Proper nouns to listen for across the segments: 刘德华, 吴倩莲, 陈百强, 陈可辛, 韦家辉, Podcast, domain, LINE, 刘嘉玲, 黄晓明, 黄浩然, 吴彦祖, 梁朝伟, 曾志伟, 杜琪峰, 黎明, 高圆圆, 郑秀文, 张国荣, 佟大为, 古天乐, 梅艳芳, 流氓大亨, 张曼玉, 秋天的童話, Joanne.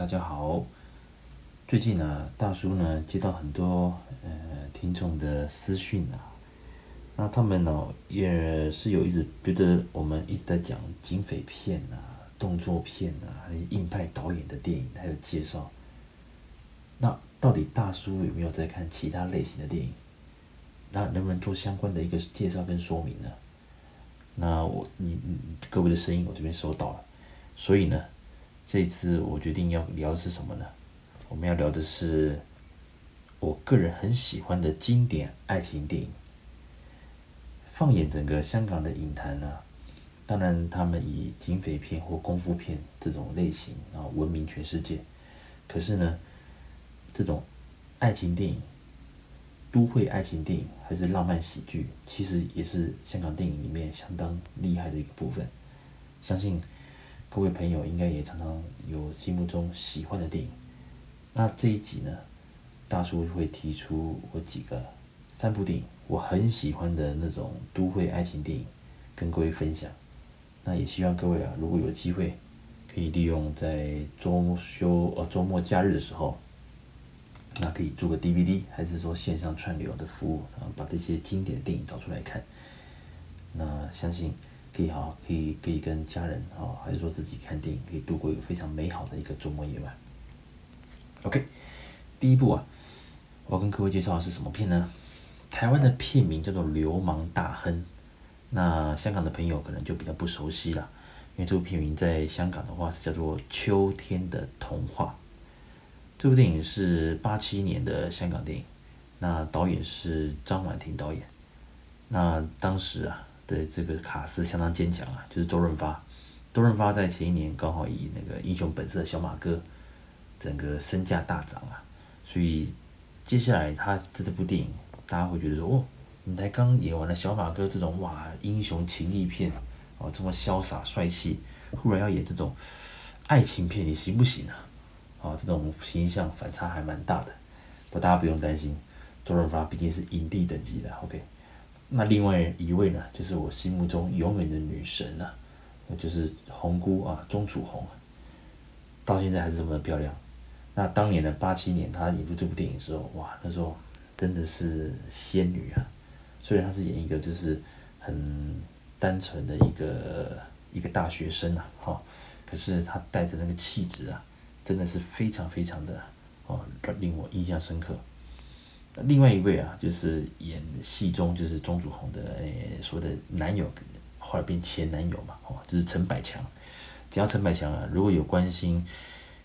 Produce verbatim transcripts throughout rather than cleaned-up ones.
大家好。最近啊，大叔呢接到很多呃听众的私讯啊，那他们呢、哦、也是有一直觉得我们一直在讲警匪片啊、动作片啊，还有硬派导演的电影，还有介绍。那到底大叔有没有在看其他类型的电影？那能不能做相关的一个介绍跟说明呢？那我你各位的声音我这边收到了，所以呢，这次我决定要聊的是什么呢？我们要聊的是我个人很喜欢的经典爱情电影。放眼整个香港的影坛呢、啊，当然他们以警匪片或功夫片这种类型啊闻名全世界。可是呢，这种爱情电影、都会爱情电影还是浪漫喜剧，其实也是香港电影里面相当厉害的一个部分。相信各位朋友应该也常常有心目中喜欢的电影。那这一集呢，大叔会提出我几个三部电影我很喜欢的那种都会爱情电影跟各位分享。那也希望各位啊，如果有机会可以利用在周休呃周末假日的时候，那可以做个 D V D 还是说线上串流的服务，然后把这些经典的电影找出来看。那相信可以好可以可以跟家人啊，还是说自己看电影，可以度过一个非常美好的一个周末夜晚。OK， 第一部啊，我要跟各位介绍的是什么片呢？台湾的片名叫做《流氓大亨》，那香港的朋友可能就比较不熟悉了，因为这部片名在香港的话是叫做《秋天的童话》。这部电影是八七年的香港电影，那导演是张婉婷导演。那当时啊的这个卡司相当坚强啊，就是周润发。周润发在前一年刚好以那个《英雄本色》小马哥，整个身价大涨啊，所以接下来他这部电影，大家会觉得说，哦，你才刚演完了小马哥这种哇英雄情义片，哦这么潇洒帅气，忽然要演这种爱情片，你行不行啊？哦，这种形象反差还蛮大的，不，大家不用担心，周润发毕竟是影帝等级的 ，OK。那另外一位呢，就是我心目中永远的女神啊，就是红姑啊，钟楚红，到现在还是这么的漂亮。那当年的八七年，她演出这部电影的时候，哇，那时候真的是仙女啊！虽然她是演一个就是很单纯的一个一个大学生啊，哈、哦，可是她带着那个气质啊，真的是非常非常的哦，令我印象深刻。另外一位啊，就是演戏中就是钟楚红的诶、欸、所谓的男友，后来变前男友嘛，哦，就是陈百强。讲到陈百强啊，如果有关心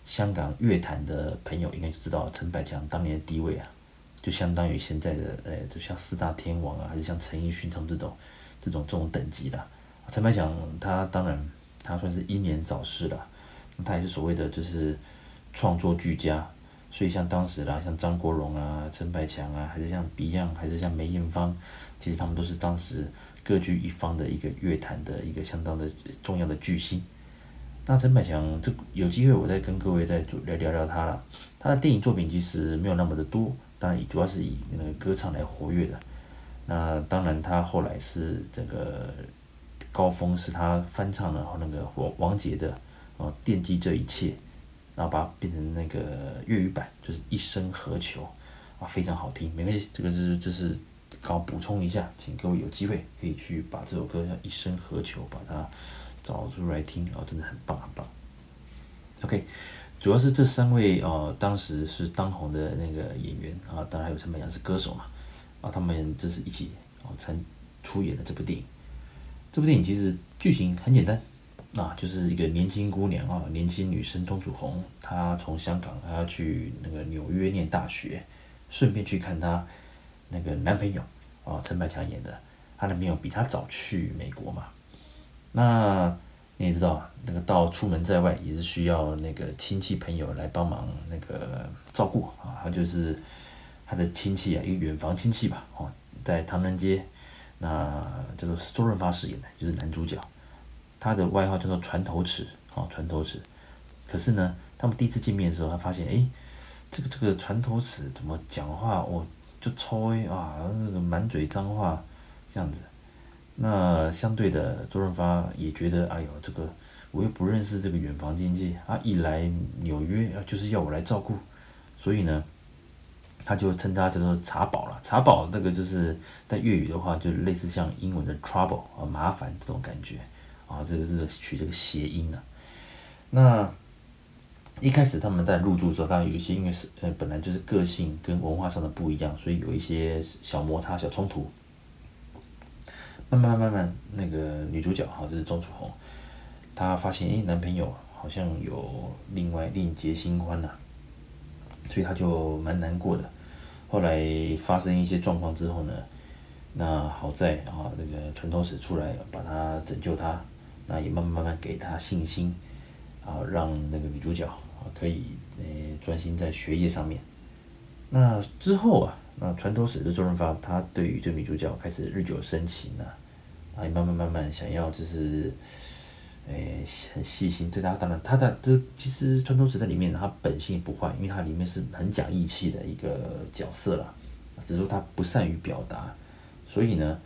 香港乐坛的朋友，应该就知道陈百强当年的地位啊，就相当于现在的诶、欸，就像四大天王啊，还是像陈奕迅他们这种这种这种等级啦。陈百强他当然他算是英年早逝啦，他也是所谓的就是创作俱佳，所以像当时啦，像张国荣啊、陈百强啊，还是像 Beyond， 还是像梅艳芳，其实他们都是当时各据一方的一个乐坛的一个相当的重要的巨星。那陈百强，这有机会我再跟各位再聊聊聊他了。他的电影作品其实没有那么的多，当然主要是以那个歌唱来活跃的。那当然他后来是整个高峰是他翻唱了那个王王杰的哦《惦记这一切》，然后把它变成那个粤语版，就是一生何求啊，非常好听。没关系，这个是就是刚补充一下，请各位有机会可以去把这首歌叫《一生何求》把它找出来听啊、哦，真的很棒很棒。OK， 主要是这三位呃当时是当红的那个演员啊，当然还有陈百强是歌手嘛啊，他们就是一起哦参出演了这部电影。这部电影其实剧情很简单。那、啊、就是一个年轻姑娘啊，年轻女生钟楚红，她从香港她要去那个纽约念大学，顺便去看她那个男朋友啊，陈百强演的，她男朋友比她早去美国嘛。那你也知道，那个到出门在外也是需要那个亲戚朋友来帮忙那个照顾啊，她就是她的亲戚啊，一个远房亲戚吧，哦，在唐人街，那叫做周润发饰演的，就是男主角。他的外号叫做船头尺，哦，船头尺。可是呢，他们第一次见面的时候，他发现，哎，这个这个船头尺怎么讲话，哦，就抽哎啊，这个满嘴脏话，这样子。那相对的，周润发也觉得，哎呦，这个我又不认识这个远房亲戚，他一来纽约就是要我来照顾，所以呢，他就称他叫做茶宝了。茶宝那个就是在粤语的话，就类似像英文的 trouble 啊，麻烦这种感觉啊，这个是取这个谐音的、啊。那一开始他们在入住的时候，当然有一些因为是呃本来就是个性跟文化上的不一样，所以有一些小摩擦、小冲突。慢慢慢慢，那个女主角哈，就是钟楚红，她发现哎、欸，男朋友好像有另外另结新欢了、啊，所以她就蛮难过的。后来发生一些状况之后呢，那好在啊，那个船头尺出来把她拯救她，那也慢慢慢慢给她信心，啊，让那个女主角啊可以呃专心在学业上面。那之后啊。那船头尺的周润发，他对于这女主角开始日久生情啊，啊也慢慢慢慢想要就是，诶、欸、很细心对她，当然他的这其实船头尺在里面他本性不坏，因为他里面是很讲义气的一个角色啦，只是说他不善于表达，所以呢，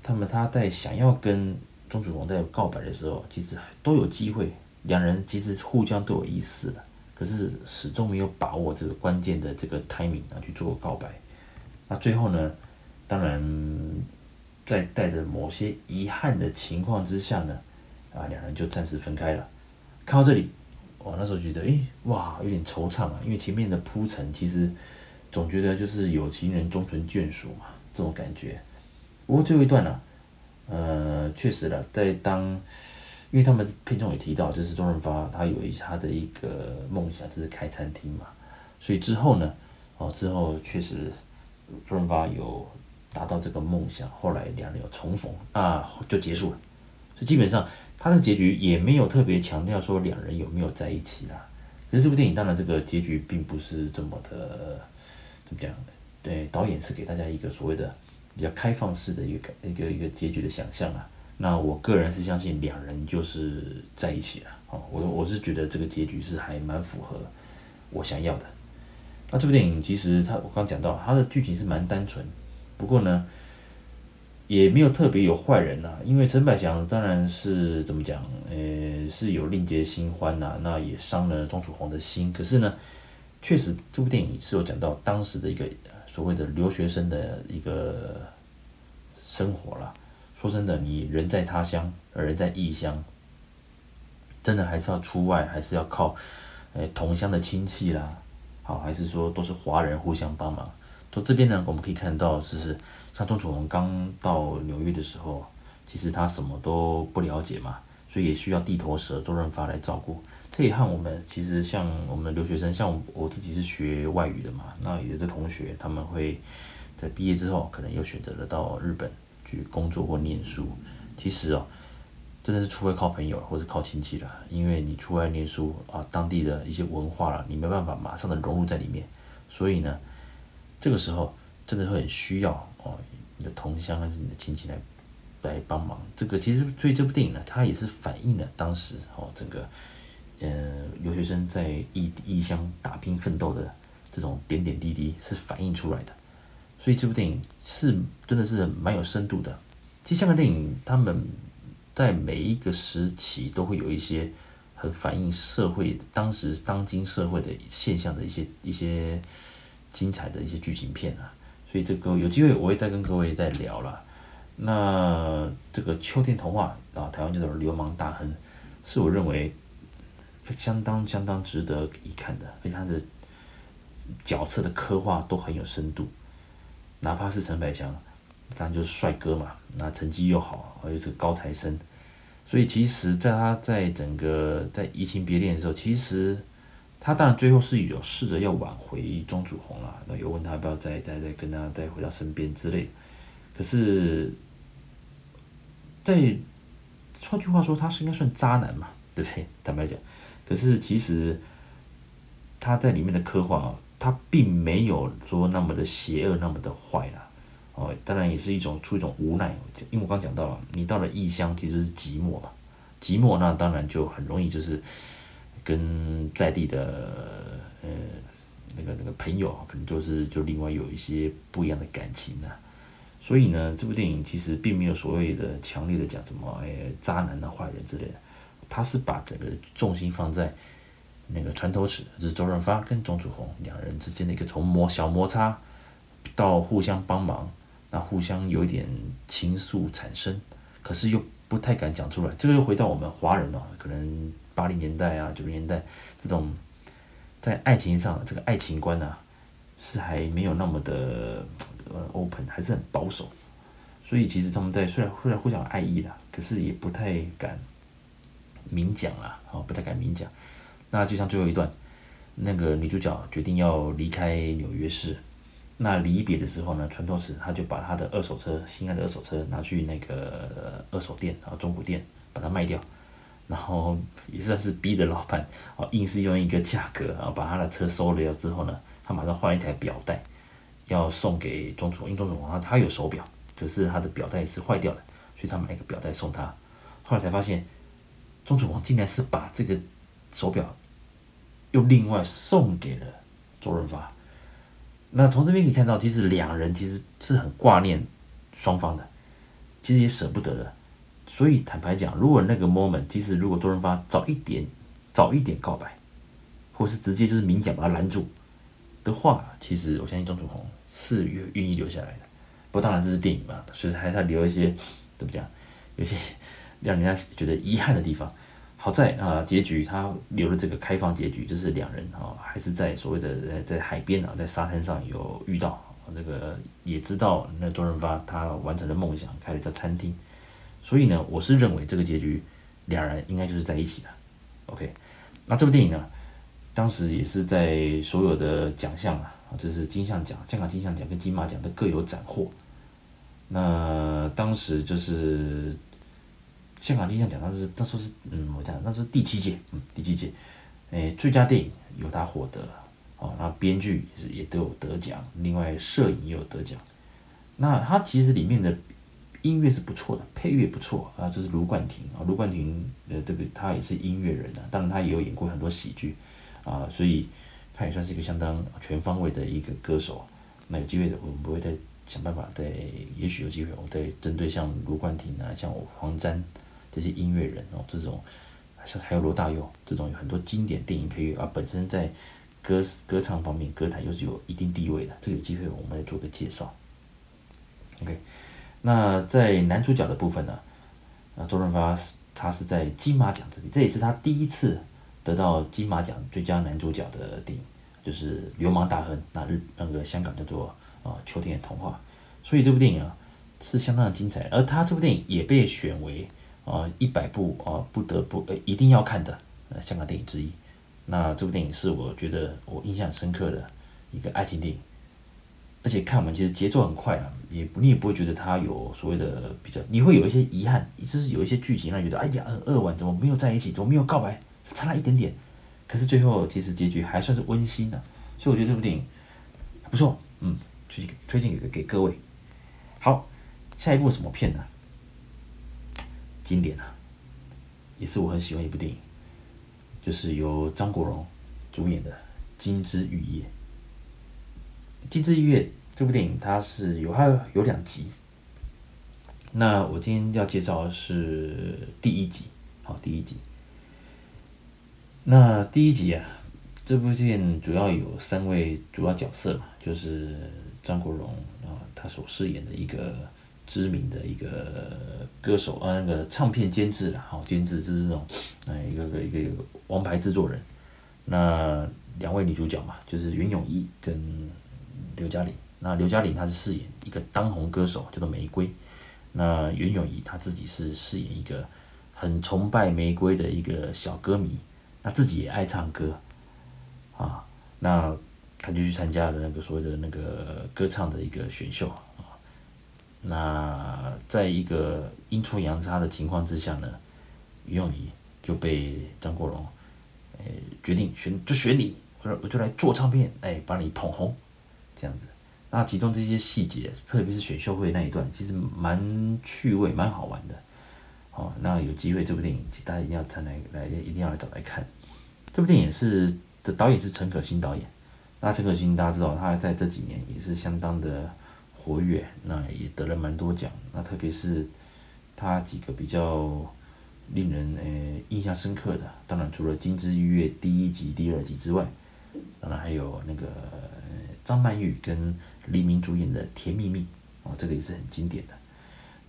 他们他在想要跟钟楚红在告白的时候，其实都有机会，两人其实互相都有意思了，可是始终没有把握这个关键的这个 timing 啊去做告白。那最后呢，当然在带着某些遗憾的情况之下呢，啊，两人就暂时分开了。看到这里，我那时候觉得，哎、欸，哇，有点惆怅啊，因为前面的铺陈其实总觉得就是有情人终成眷属嘛，这种感觉。不过最后一段呢、啊，呃，确实了，在当，因为他们片中也提到，就是周润发他有一他的一个梦想，就是开餐厅嘛，所以之后呢，哦，之后确实。周润发有达到这个梦想，后来两人有重逢啊，就结束了。所以基本上他的结局也没有特别强调说两人有没有在一起啦。可是这部电影当然这个结局并不是这么的怎么讲？对，导演是给大家一个所谓的比较开放式的一个一个一个结局的想象啊。那我个人是相信两人就是在一起了。哦，我我是觉得这个结局是还蛮符合我想要的。那这部电影其实它我刚讲到它的剧情是蛮单纯，不过呢也没有特别有坏人啊，因为陈百强当然是怎么讲，呃是有另结新欢呐、啊，那也伤了钟楚红的心。可是呢，确实这部电影是有讲到当时的一个所谓的留学生的一个生活啦。说真的，你人在他乡，人在异乡，真的还是要出外，还是要靠呃同乡的亲戚啦。好，还是说都是华人互相帮忙。从这边呢，我们可以看到，就是像钟楚红刚到纽约的时候，其实他什么都不了解嘛，所以也需要地头蛇周润发来照顾。这也和我们其实像我们留学生，像 我, 我自己是学外语的嘛，那有的同学他们会在毕业之后，可能又选择了到日本去工作或念书。其实哦，真的是出外靠朋友或是靠亲戚了，因为你出外念书啊，当地的一些文化了，你没办法马上的融入在里面，所以呢，这个时候真的会很需要哦，你的同乡还是你的亲戚来来帮忙。这个其实所以这部电影呢，它也是反映了当时哦整个呃留学生在异异乡打拼奋斗的这种点点滴滴是反映出来的，所以这部电影是真的是蛮有深度的。其实香港电影他们。在每一个时期都会有一些很反映社会当时当今社会的现象的一些一些精彩的一些剧情片啊，所以这个有机会我会再跟各位再聊了。那这个秋天童话啊，台湾叫做流氓大亨，是我认为相当相当值得一看的，而且它的角色的刻画都很有深度，哪怕是陈百强。当然就是帅哥嘛，那成绩又好，又是高材生，所以其实在他在整个在移情别恋的时候，其实他当然最后是有试着要挽回钟楚红啦，那有问他要不要再再再跟他再回到身边之类的，可是，在换句话说，他是应该算渣男嘛，对不对？坦白讲，可是其实他在里面的刻画啊，他并没有说那么的邪恶，那么的坏啦。哦，当然也是一种出一种无奈，因为我刚讲到了，你到了异乡其实是寂寞嘛，寂寞那当然就很容易就是跟在地的呃那个那个朋友可能就是就另外有一些不一样的感情呐、啊，所以呢，这部电影其实并没有所谓的强烈的讲什么哎渣男啊坏人之类的，他是把整个重心放在那个船头尺，就是周润发跟钟楚红两人之间的一个从磨小摩擦到互相帮忙，那互相有一点情愫产生，可是又不太敢讲出来。这个又回到我们华人哦，可能八零年代啊九零年代这种在爱情上这个爱情观啊是还没有那么的呃 open， 还是很保守。所以其实他们在虽然虽然互相爱意啦，可是也不太敢明讲啦，哦，不太敢明讲。那就像最后一段，那个女主角决定要离开纽约市，那离别的时候呢，船头尺他就把他的二手车，心爱的二手车拿去那个二手店，然后中古店把它卖掉，然后也算是逼的老板，哦，硬是用一个价格，然后把他的车收了之后呢，他马上换一台表带，要送给钟楚红，因为钟楚红他他有手表。可是他的表带是坏掉的，所以他买一个表带送他。后来才发现，钟楚红竟然是把这个手表又另外送给了周润发。那从这边可以看到，其实两人其实是很挂念双方的，其实也舍不得的。所以坦白讲，如果那个 moment， 其实如果周润发早一点、早一点告白，或是直接就是明讲把他拦住的话，其实我相信钟楚红是愿意留下来的。不过当然这是电影嘛，所以还是留一些怎么讲，有些让人家觉得遗憾的地方。好在啊、呃，结局他留了这个开放结局，就是两人啊、哦、还是在所谓的 在, 在海边啊，在沙滩上有遇到，那、这个也知道那周润发他完成了梦想，开了一家餐厅。所以呢，我是认为这个结局两人应该就是在一起了。OK， 那这部电影呢，当时也是在所有的奖项啊，就是金像奖、香港金像奖跟金马奖都各有斩获。那当时就是香港金像奖，当时那时候是嗯，我讲那是第七届，嗯，第七届，诶、欸，最佳电影由他获得，哦，然后编剧也是也都有得奖，另外摄影也有得奖。那他其实里面的音乐是不错的，配乐不错啊，就是卢冠廷啊，卢冠廷呃，这个他也是音乐人啊，当然他也有演过很多喜剧啊，所以他也算是一个相当全方位的一个歌手。那有机会我们不会再。想办法再，也许有机会，我再针对像卢冠廷啊、像黄沾这些音乐人哦，这种，还有罗大佑这种有很多经典电影配乐啊，本身在歌歌唱方面，歌坛又是有一定地位的，这个有机会我们来做个介绍。OK， 那在男主角的部分呢，啊，周润发他是在金马奖这边，这也是他第一次得到金马奖最佳男主角的电影，就是《流氓大亨》，那日那个香港叫做。啊，秋天的童话，所以这部电影啊是相当的精彩，而他这部电影也被选为啊一百部啊不得不呃一定要看的呃香港电影之一。那这部电影是我觉得我印象深刻的一个爱情电影，而且看完其实节奏很快啊，也你也不会觉得它有所谓的比较，你会有一些遗憾，就是有一些剧情让你觉得哎呀很扼腕，怎么没有在一起，怎么没有告白，差了一点点。可是最后其实结局还算是温馨的、啊，所以我觉得这部电影不错，嗯。推荐给给各位。好，下一部什么片呢、啊？经典啊，也是我很喜欢一部电影，就是由张国荣主演的《金枝玉叶》。《金枝玉叶》这部电影它是有它有两集，那我今天要介绍的是第一集，好，第一集。那第一集啊，这部片主要有三位主要角色嘛，就是。张国荣啊，他所饰演的一个知名的一个歌手啊，那个唱片监制啊，好监制就是那种哎一个个一个王牌制作人。那两位女主角嘛，就是袁咏仪跟刘嘉玲。那刘嘉玲她是饰演一个当红歌手，叫做玫瑰。那袁咏仪她自己是饰演一个很崇拜玫瑰的一个小歌迷，那自己也爱唱歌啊，那。他就去参加了那个所谓的那个歌唱的一个选秀啊，那在一个阴错阳差的情况之下呢，袁咏仪就被张国荣，诶、欸、决定选就选你，我我就来做唱片，哎、欸、把你捧红，这样子。那其中这些细节，特别是选秀会那一段，其实蛮趣味、蛮好玩的。哦，那有机会这部电影大家一定要参来来，一定要来找来看。这部电影是的导演是陈可辛导演。那陈可辛大家知道，他在这几年也是相当的活跃，那也得了蛮多奖。那特别是他几个比较令人呃印象深刻的，当然除了《金枝玉叶》第一集、第二集之外，当然还有那个张曼玉跟黎明主演的《甜蜜蜜》啊、哦，这个也是很经典的。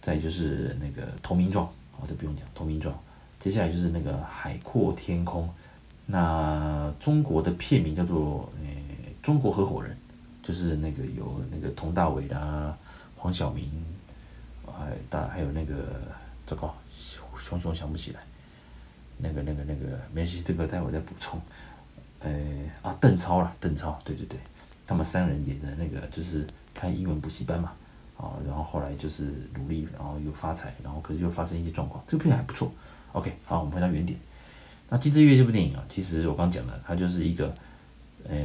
再就是那个《投名状》哦，这不用讲，《投名状》。接下来就是那个《海阔天空》，那中国的片名叫做呃《中国合伙人》，就是那个有那个佟大为啦、黄晓明，还大还有那个糟糕。熊熊想不起来，那个那个那个，没事，这个待会再补充。呃啊，邓超啦，邓超，对对对，他们三人演的那个就是开英文补习班嘛，啊，然后后来就是努力，然后又发财，然后可是又发生一些状况，这部片还不错。OK， 好，我们回到原点。那《金枝玉叶》这部电影啊，其实我刚讲了，它就是一个呃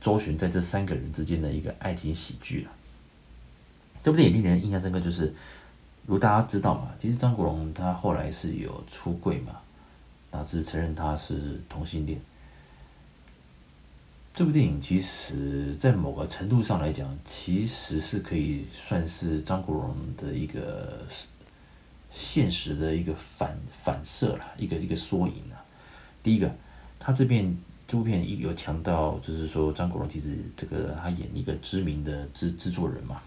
周旋在这三个人之间的一个爱情喜剧了、啊。这部电影令人印象深刻，就是。如大家知道嘛，其实张国荣他后来是有出柜嘛，那只是承认他是同性恋。这部电影其实在某个程度上来讲，其实是可以算是张国荣的一个现实的一个反反射啦，一个一个缩影啦。第一个，他这边这部片有强调，就是说张国荣其实这个他演一个知名的制制作人嘛，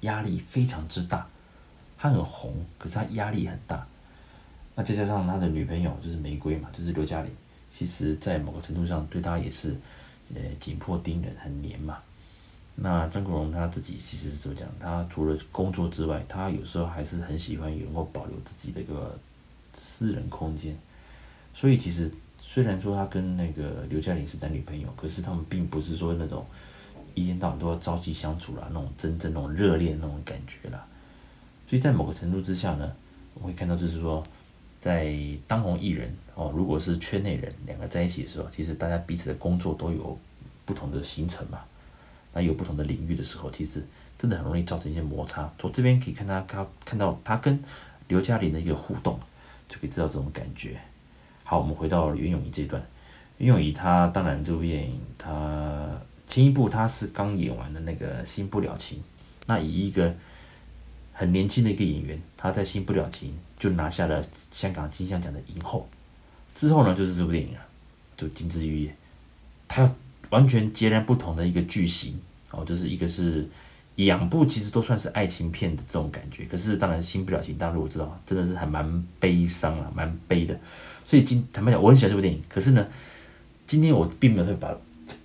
压力非常之大。他很红，可是他压力很大，那再加上他的女朋友就是玫瑰嘛，就是刘嘉玲，其实在某个程度上对他也是，呃，紧迫盯人，很黏嘛。那张国荣他自己其实怎么讲？他除了工作之外，他有时候还是很喜欢能够保留自己的一个私人空间。所以其实虽然说他跟那个刘嘉玲是男女朋友，可是他们并不是说那种一天到晚都要朝夕相处啦，那种真正那种热恋那种感觉啦。所以在某个程度之下呢，我会看到就是说，在当红艺人哦，如果是圈内人两个在一起的时候，其实大家彼此的工作都有不同的行程嘛，那有不同的领域的时候，其实真的很容易造成一些摩擦。从这边可以看他他看到他跟刘嘉玲的一个互动，就可以知道这种感觉。好，我们回到袁咏仪这一段，袁咏仪她当然这部电影她前一部她是刚演完的那个《新不了情》，那以一个很年轻的一个演员，他在《新不了情》就拿下了香港金像奖的影后。之后呢，就是这部电影了，就《金枝玉叶》，它完全截然不同的一个剧情哦，就是一个是两部其实都算是爱情片的这种感觉，可是当然《新不了情》，当然我知道真的是还蛮悲伤啊，蛮悲的。所以今坦白讲，我很喜欢这部电影，可是呢，今天我并没有特别把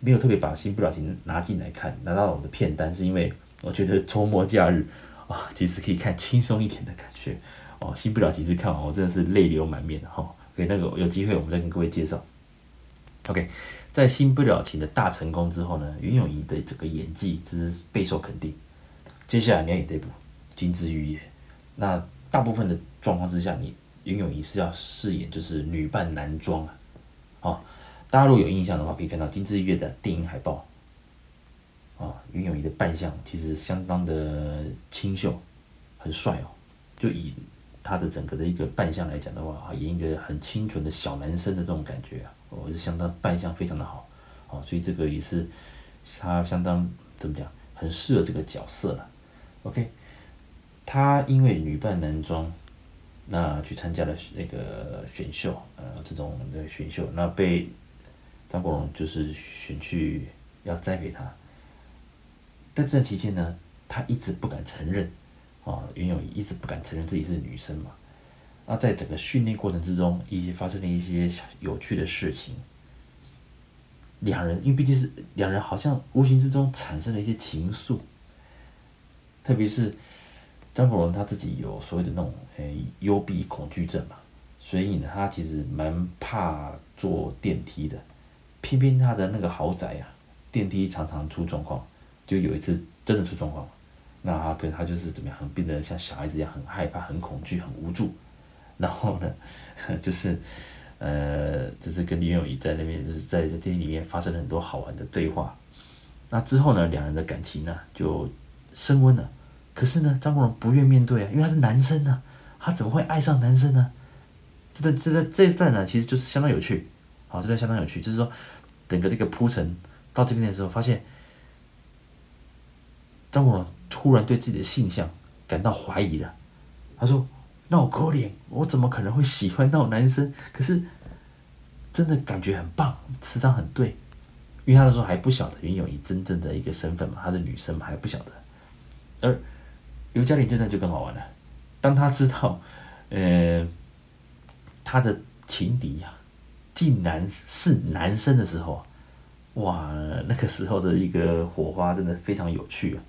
没有特别把《新不了情》拿进来看，拿到我的片单，是因为我觉得周末假日。啊，其实可以看轻松一点的感觉哦，新不了情看完我真的是泪流满面的哈。OK，、哦、那个有机会我们再跟各位介绍。OK， 在新不了情的大成功之后呢，袁咏仪的这个演技真是备受肯定。接下来你要演这部《金枝玉叶》，那大部分的状况之下，你袁咏仪是要饰演就是女扮男装啊。哦，大家如果有印象的话，可以看到《金枝玉叶》的电影海报。啊，袁咏仪的扮相其实相当的清秀，很帅哦。就以他的整个的一个扮相来讲的话，演一个很清纯的小男生的这种感觉啊，我、哦、是相当扮相非常的好，哦，所以这个也是他相当怎么讲，很适合这个角色了。OK， 他因为女扮男装，那去参加了那个选秀，呃，这种的选秀，那被张国荣就是选去要栽培他。在这段期间呢，她一直不敢承认，啊、哦，袁咏仪一直不敢承认自己是女生嘛。那在整个训练过程之中，一些发生了一些有趣的事情。两人因为毕竟是两人，好像无形之中产生了一些情愫。特别是张国荣他自己有所谓的那种呃幽闭恐惧症嘛，所以呢，他其实蛮怕坐电梯的。偏偏他的那个豪宅啊，电梯常常出状况。就有一次真的出状况，那他可能他就是怎么样，很变得像小孩子一样，很害怕、很恐惧、很无助。然后呢，就是呃，就是跟袁咏仪在那边，就是在在电梯里面发生了很多好玩的对话。那之后呢，两人的感情呢就升温了。可是呢，张国荣不愿面对啊，因为他是男生呢、啊，他怎么会爱上男生呢？这段这段这一段呢，其实就是相当有趣。好，这段相当有趣，就是说整个这个铺陈到这边的时候，发现。张国荣突然对自己的性向感到怀疑了，他说：“那我可怜，我怎么可能会喜欢到男生？可是真的感觉很棒，磁场很对。因为他那时候还不晓得袁咏仪真正的一个身份嘛，她是女生嘛，还不晓得。而刘嘉玲这段就更好玩了，当他知道，呃，他的情敌呀、啊，竟然是男生的时候，哇，那个时候的一个火花真的非常有趣啊！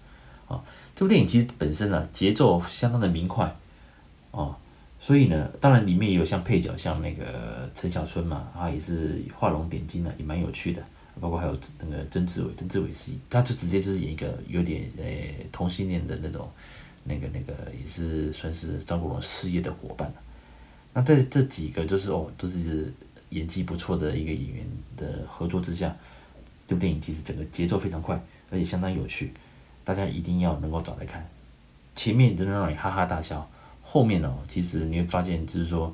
啊、哦，这部电影其实本身啊，节奏相当的明快，哦，所以呢，当然里面也有像配角，像那个陈小春嘛，他也是画龙点睛的、啊，也蛮有趣的。包括还有那个曾志伟，曾志伟是，他就直接就是演一个有点呃、欸、同性恋的那种，那个那个也是算是张国荣事业的伙伴、啊、那在这几个就是哦都、就是演技不错的一个演员的合作之下，这部电影其实整个节奏非常快，而且相当有趣，大家一定要能够找来看。前面真的让你哈哈大笑，后面哦其实你会发现就是说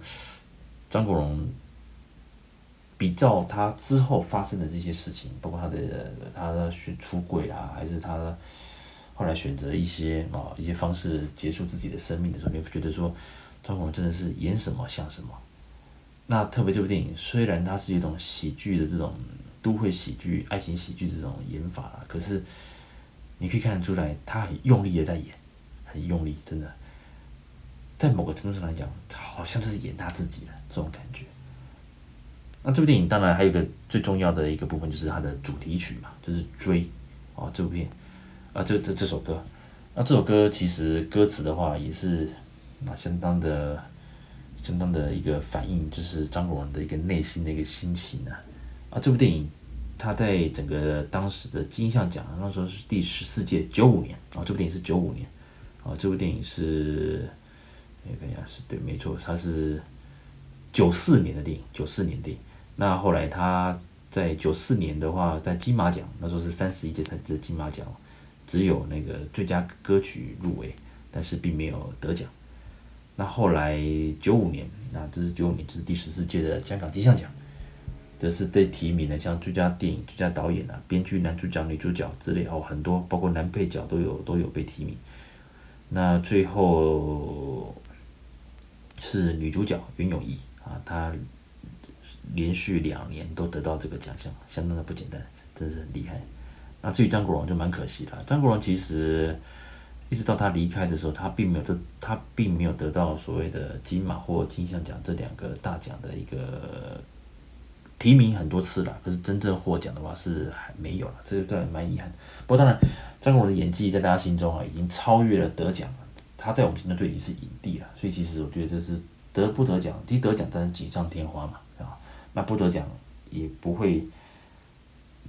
张国荣。比较他之后发生的这些事情，包括他的他的出轨啊，还是他后来选择一些、哦、一些方式结束自己的生命的时候，你会觉得说张国荣真的是演什么像什么。那特别这部电影虽然它是一种喜剧的这种都会喜剧、爱情喜剧这种演法啦，可是你可以看得出来他很用力的在演，很用力，真的，在某个程度上来讲，好像就是演他自己了这种感觉。那这部电影当然还有一个最重要的一个部分，就是它的主题曲嘛，就是追哦这部片啊这这这首歌，那这首歌其实歌词的话也是啊相当的相当的一个反映，就是张国荣的一个内心的一个心情啊。啊这部电影它在整个当时的金像奖那时候是第十四届九五年啊，这部电影是九五年啊，这部电影是看一下是对没错，它是九四年的电影，九四年的电影。那后来他在九四年的话，在金马奖那时候是三十一届三届金马奖，只有那个最佳歌曲入围，但是并没有得奖。那后来九五年，那这是九五年，这是第十四届的香港金像奖，这是被提名的像最佳电影、最佳导演啊、编剧、男主角、女主角之类哦，很多包括男配角都有都有被提名。那最后是女主角袁咏仪啊，她。连续两年都得到这个奖项，相当的不简单，真是很厉害。那至于张国荣就蛮可惜了，张国荣其实一直到他离开的时候，他并没有得，他并没有得到所谓的金马或金像奖这两个大奖的一个提名很多次了，可是真正获奖的话是还没有了，这个蛮遗憾。不过当然，张国荣的演技在大家心中啊已经超越了得奖，他在我们心中就已经是影帝了，所以其实我觉得这是得不得奖，其实得奖当然锦上添花嘛。那不得奖也不会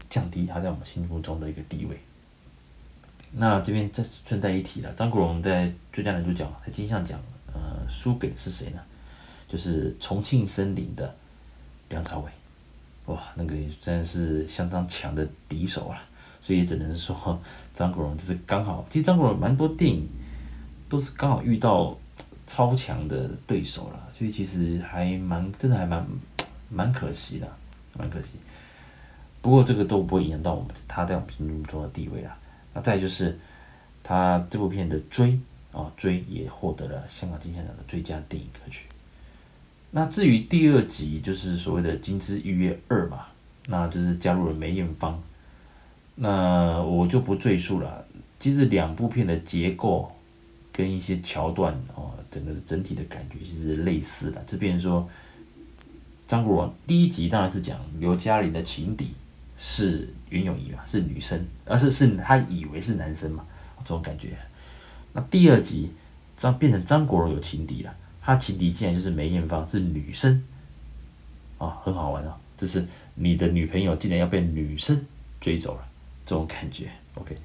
降低他在我们心目中的一个地位。那这边再顺带一提了，张国荣在最佳男主角在金像奖，呃，输给的是谁呢？就是《重庆森林》的梁朝伟，哇，那个真的是相当强的敌手了。所以只能说张国荣就是刚好，其实张国荣蛮多电影都是刚好遇到超强的对手了，所以其实还蛮真的还蛮。蛮可惜的，蛮可惜。不过这个都不会影响到我们他在我们心目中的地位啦。那再就是他这部片的《追》啊，《追》也获得了香港金像奖的最佳电影歌曲。那至于第二集就是所谓的《金枝玉叶二》嘛，那就是加入了梅艳芳。那我就不赘述了。其实两部片的结构跟一些桥段哦，整个整体的感觉其实类似的，这边说。张国荣第一集当然是讲刘嘉玲的情敌是袁咏仪嘛，是女生，而是是他以为是男生嘛，这种感觉。那第二集张变成张国荣有情敌了，他情敌竟然就是梅艳芳，是女生，啊，很好玩啊、哦，就是你的女朋友竟然要被女生追走了，这种感觉。OK，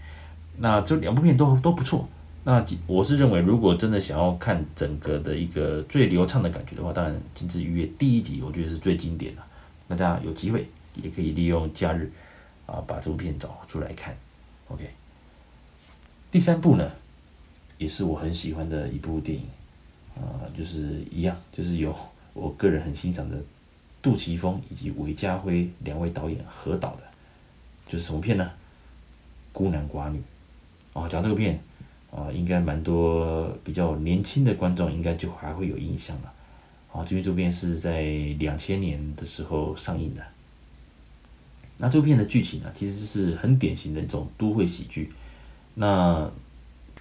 那这两部片都都不错。那我是认为，如果真的想要看整个的一个最流畅的感觉的话，当然《金枝玉叶》第一集我觉得是最经典的，大家有机会也可以利用假日啊把这部片找出来看。OK， 第三部呢，也是我很喜欢的一部电影，啊、呃，就是一样，就是由我个人很欣赏的杜琪峰以及韦家辉两位导演合导的，就是什么片呢？《孤男寡女》。哦，讲这个片。哦、呃，应该蛮多比较年轻的观众应该就还会有印象了。哦，因为这部片是在两千年的时候上映的。那这部片的剧情呢、啊，其实就是很典型的一种都会喜剧。那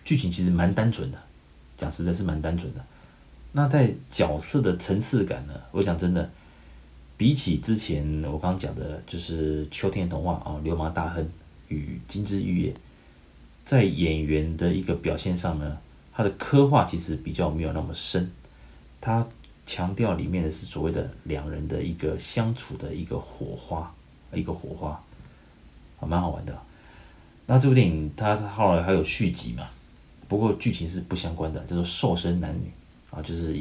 剧情其实蛮单纯的，讲实在是蛮单纯的。那在角色的层次感呢，我讲真的，比起之前我刚刚讲的，就是《秋天童话》啊，《流氓大亨》与《金枝玉叶》，在演员的一个表现上呢，他的刻画其实比较没有那么深，他强调里面的是所谓的两人的一个相处的一个火花，一个火花，啊，蛮好玩的。那这部电影它后来还有续集嘛？不过剧情是不相关的，叫做《瘦身男女》啊，就是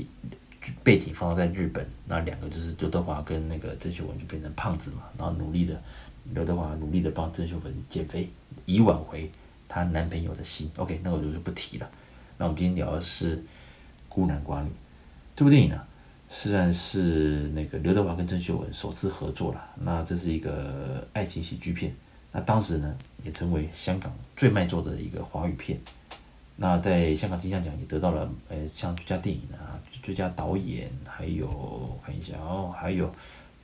背景放在日本，那两个就是刘德华跟那个郑秀文就变成胖子嘛，然后努力的刘德华努力的帮郑秀文减肥，以挽回她男朋友的心。OK， 那我就不提了。那我们今天聊的是《孤男寡女》这部电影呢、啊，虽然是那个刘德华跟郑秀文首次合作了，那这是一个爱情喜剧片。那当时呢，也成为香港最卖座的一个华语片。那在香港金像奖也得到了，呃，像最佳电影啊、最佳导演，还有我看一下哦，还有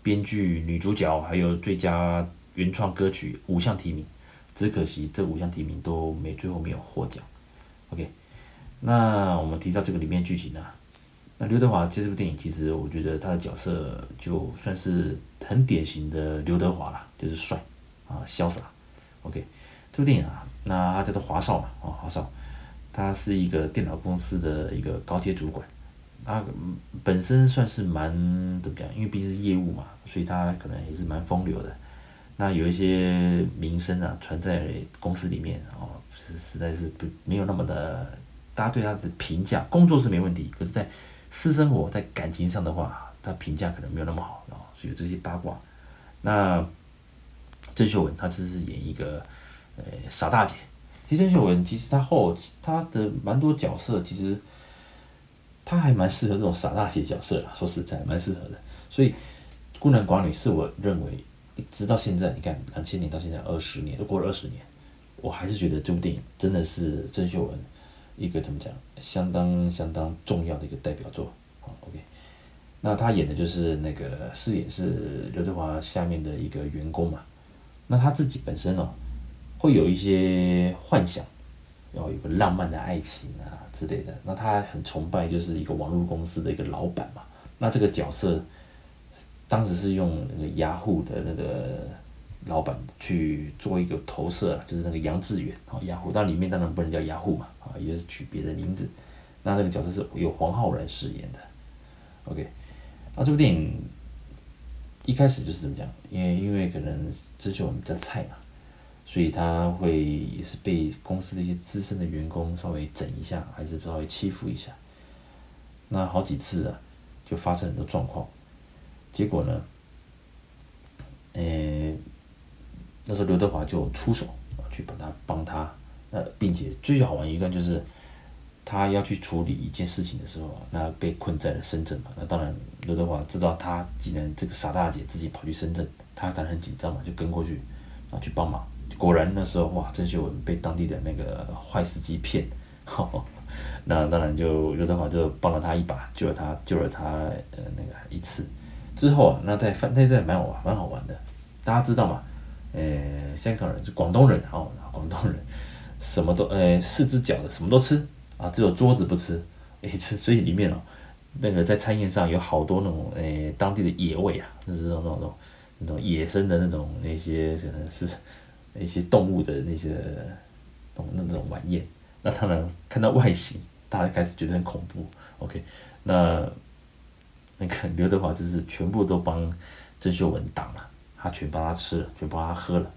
编剧、女主角，还有最佳原创歌曲五项提名。只可惜这五项提名都没最后没有获奖。OK， 那我们提到这个里面剧情啊，那刘德华这部电影其实我觉得他的角色就算是很典型的刘德华啦，就是帅。啊，潇洒 ，OK， 这部电影啊，那它叫做华少嘛，哦，华少，他是一个电脑公司的一个高阶主管，他本身算是蛮怎么讲，因为毕竟是业务嘛，所以他可能也是蛮风流的，那有一些名声啊传在公司里面，哦，实实在是不没有那么的，大家对他的评价，工作是没问题，可是，在私生活在感情上的话，他评价可能没有那么好，然后所以这些八卦，那。郑秀文她只是演一个，呃，傻大姐。其实郑秀文其实她后她的蛮多角色，其实她还蛮适合这种傻大姐角色啦，说实在蛮适合的。所以孤男寡女是我认为直到现在，你看两千年到现在二十年，都过了二十年，我还是觉得这部电影真的是郑秀文一个怎么讲，相当相当重要的一个代表作。好 ，OK。那她演的就是那个饰演是刘德华下面的一个员工嘛。那他自己本身哦，会有一些幻想，然后有个浪漫的爱情啊之类的。那他很崇拜就是一个网络公司的一个老板嘛。那这个角色当时是用那个雅虎的那个老板去做一个投射，就是那个杨致远啊，雅虎。但里面当然不能叫雅虎嘛，啊，也是取别的名字。那那个角色是由黄浩然饰演的。OK， 那这部电影。一开始就是怎么讲，因为因为可能郑秀文比较菜嘛，所以他会也是被公司的一些资深的员工稍微整一下，还是稍微欺负一下。那好几次啊，就发生很多状况。结果呢，呃，那时候刘德华就出手去把他帮他，呃，并且最好玩一段就是，他要去处理一件事情的时候，那被困在了深圳嘛，那当然。刘德华知道他竟然这个傻大姐自己跑去深圳，他当然很紧张嘛，就跟过去，然后去帮忙。果然那时候哇，郑秀文被当地的那个坏司机骗，呵呵那当然就刘德华就帮了他一把，救了他，救了他呃那个一次。之后啊，那在饭那在蛮好玩，蛮好玩的。大家知道嘛？呃，香港人是广东人哦，广东人什么都呃四只脚的什么都吃啊，只有桌子不吃，哎吃，所以里面哦。那个在餐宴上有好多那种诶、欸、当地的野味啊，就是那种那种那种野生的那种那些可能是一些动物的那些那种那种晚宴，那当然看到外形，大家开始觉得很恐怖。OK， 那那个刘德华就是全部都帮郑秀文挡了，他全帮他吃了，全帮他喝了，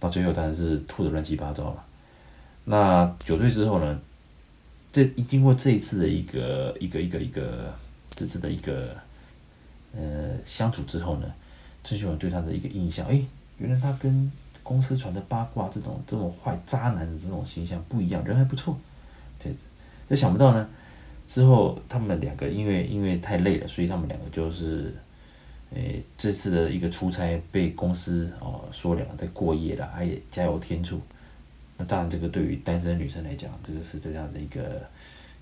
到最后当然是吐得乱七八糟了。那酒醉之后呢？这经过这一次的一个一个一个一个这次的一个呃相处之后呢，郑秀文对他的一个印象，哎，原来他跟公司传的八卦这种这种坏渣男的这种形象不一样，人还不错，这样子。就想不到呢，之后他们两个因为因为太累了，所以他们两个就是，诶，这次的一个出差被公司哦说两个在过夜了，还也加油添醋，那当然这个对于单身女生来讲，这个是对她的一个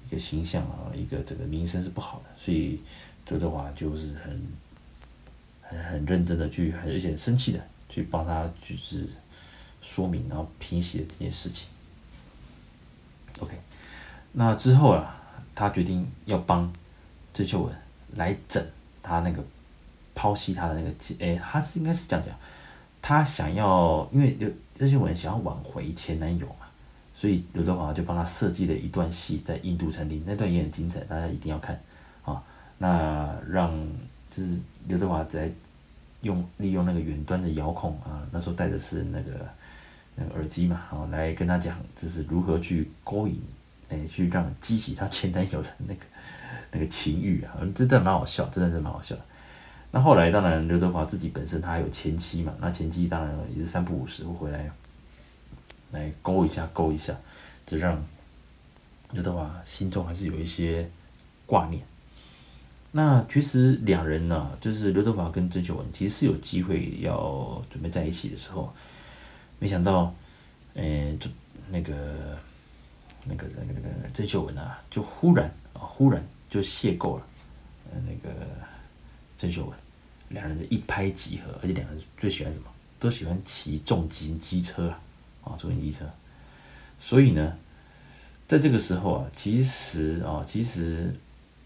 一个形象啊，一个这个名声是不好的，所以刘德华就是很很很认真的去，而且很生气的去帮她就是说明，然后平息了这件事情。OK， 那之后啊，他决定要帮郑秀文来整他那个剖析他的那个，诶、欸，他是应该是这样讲，他想要，因为郑秀文想要挽回前男友嘛，所以刘德华就帮他设计了一段戏，在印度餐厅，那段也很精彩，大家一定要看啊。那让就是刘德华在用利用那个远端的遥控啊，那时候带的是那个。那个耳机嘛，然后来跟他讲，就是如何去勾引，哎、欸，去让激起他前男友的那个那个情欲啊，真的蛮好笑，真的是蛮好笑的。那后来当然刘德华自己本身他还有前妻嘛，那前妻当然也是三不五时会回来，来勾一下勾一下，就让刘德华心中还是有一些挂念。那其实两人呢、啊，就是刘德华跟郑秀文其实是有机会要准备在一起的时候。没想到，诶、欸，就那个、那个、那个、那个郑秀文啊，就忽然啊，忽然就邂逅了，呃，那个郑秀文，两人一拍即合，而且两人最喜欢什么？都喜欢骑重型机车啊，啊，重型机车。所以呢，在这个时候啊，其实啊，其实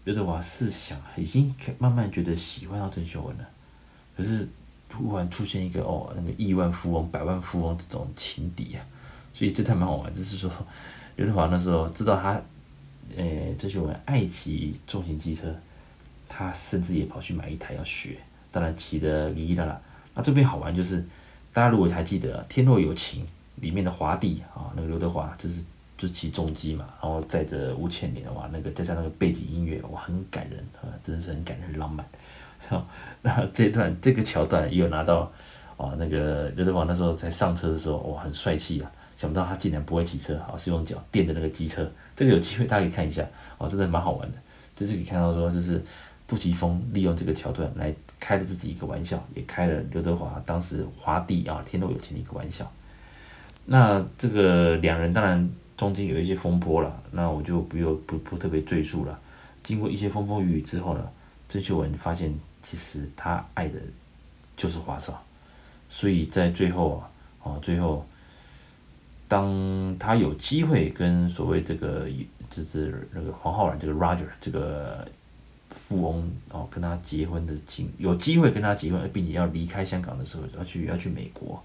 刘德华是想，已经慢慢觉得喜欢到郑秀文了，可是。突然出现一个哦，那个亿万富翁、百万富翁这种情敌啊，所以这太蛮好玩。就是说，刘德华那时候知道他，诶，郑秀文爱骑重型机车，他甚至也跑去买一台要学，当然骑得哩哩啦啦。那这边好玩就是，大家如果还记得、啊《天若有情》里面的华帝啊，那个刘德华就是就骑重机嘛，然后载着吴倩莲哇，那个再加那个背景音乐哇，很感人啊，真的是很感人，很浪漫。哦、那这段这个桥段也有拿到，哦，那个刘德华那时候在上车的时候，哇，很帅气啊！想不到他竟然不会骑车，哦，是用脚垫的那个机车，这个有机会大家可以看一下，哦，真的蛮好玩的。这就可以看到说，就是杜琪峰利用这个桥段来开了自己一个玩笑，也开了刘德华当时华帝啊天若有情的一个玩笑。那这个两人当然中间有一些风波了，那我就不用不不特别赘述了。经过一些风风雨雨之后呢，郑秀文发现。其实他爱的就是华少，所以在最后啊，哦，最后，当他有机会跟所谓这个就是那个黄浩然这个 Roger 这个富翁哦跟他结婚的情有机会跟他结婚，并且要离开香港的时候，要去要去美国，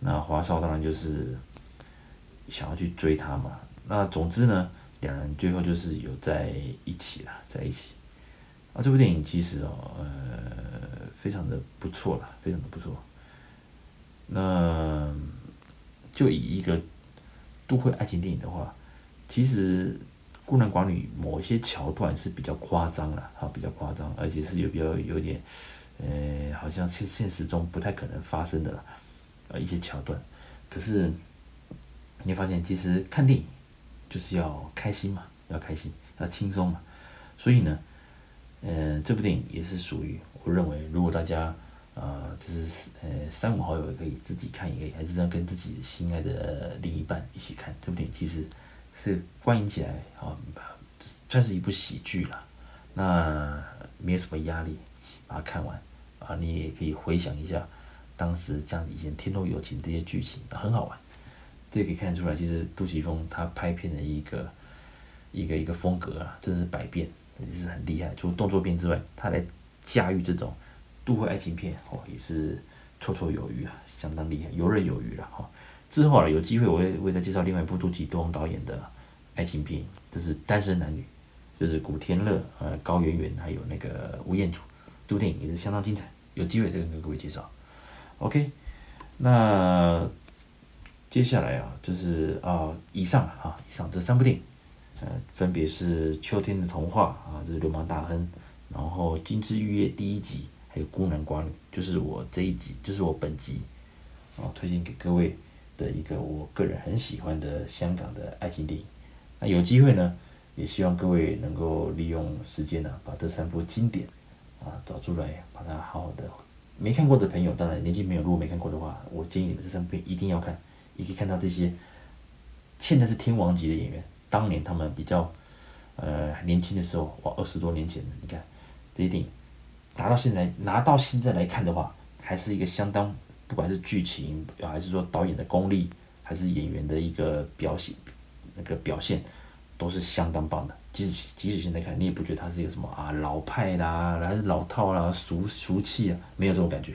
那华少当然就是想要去追他嘛。那总之呢，两人最后就是有在一起了，在一起。啊，这部电影其实哦，呃，非常的不错啦，非常的不错。那就以一个都会爱情电影的话，其实孤男寡女某些桥段是比较夸张啦，啊，比较夸张，而且是有比较有点，呃，好像是现实中不太可能发生的啦，呃，一些桥段。可是你发现，其实看电影就是要开心嘛，要开心，要轻松嘛，所以呢。呃，这部电影也是属于我认为，如果大家啊，就、呃、是呃三五好友也可以自己看，也可以还是要跟自己心爱的另一半一起看。这部电影其实是观影起来啊、哦，算是一部喜剧啦，那没有什么压力，把它看完啊，你也可以回想一下当时这样以前《天若有情》这些剧情，很好玩。这可以看出来，其实杜琪峰他拍片的一个一个一个风格啊，真的是百变。也是很厉害，除了动作片之外，他来驾驭这种都会爱情片哦，也是绰绰有余啊，相当厉害，游刃有余了哈、哦。之后啊，有机会我会会再介绍另外一部杜琪峰导演的爱情片，这是《单身男女》，就是古天乐、呃高圆圆还有那个吴彦祖，这部电影也是相当精彩，有机会再跟各位介绍。OK， 那接下来啊，就是啊、呃、以上啊以上这三部电影。呃，分别是《秋天的童话》啊，这是流氓大亨，然后《金枝玉叶》第一集，还有《孤男寡女》，就是我这一集，就是我本集，哦，推荐给各位的一个我个人很喜欢的香港的爱情电影。那有机会呢，也希望各位能够利用时间呢、啊，把这三部经典啊找出来，把它好好的。没看过的朋友，当然年轻朋友如果没看过的话，我建议你们这三部片一定要看，也可以看到这些现在是天王级的演员，当年他们比较呃年轻的时候，哇，二十多年前的，你看这些电影拿到现在拿到现在来看的话，还是一个相当，不管是剧情还是说导演的功力，还是演员的一个表现，那个表现都是相当棒的。即使即使现在看，你也不觉得他是一个什么啊老派啦，还是老套啦，俗俗气啊，没有这种感觉。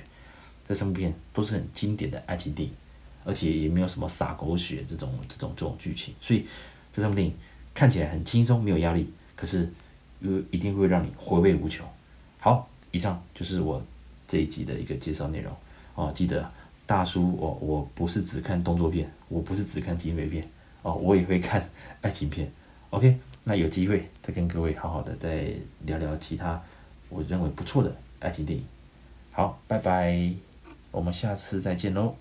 这三部片都是很经典的爱情电影，而且也没有什么洒狗血这种这种这种剧情，所以这三部电影看起来很轻松，没有压力，可是又一定会让你回味无穷。好，以上就是我这一集的一个介绍内容哦。记得大叔，我、哦、我不是只看动作片，我不是只看警匪片哦，我也会看爱情片。OK， 那有机会再跟各位好好的再聊聊其他我认为不错的爱情电影。好，拜拜。我们下次再见喽。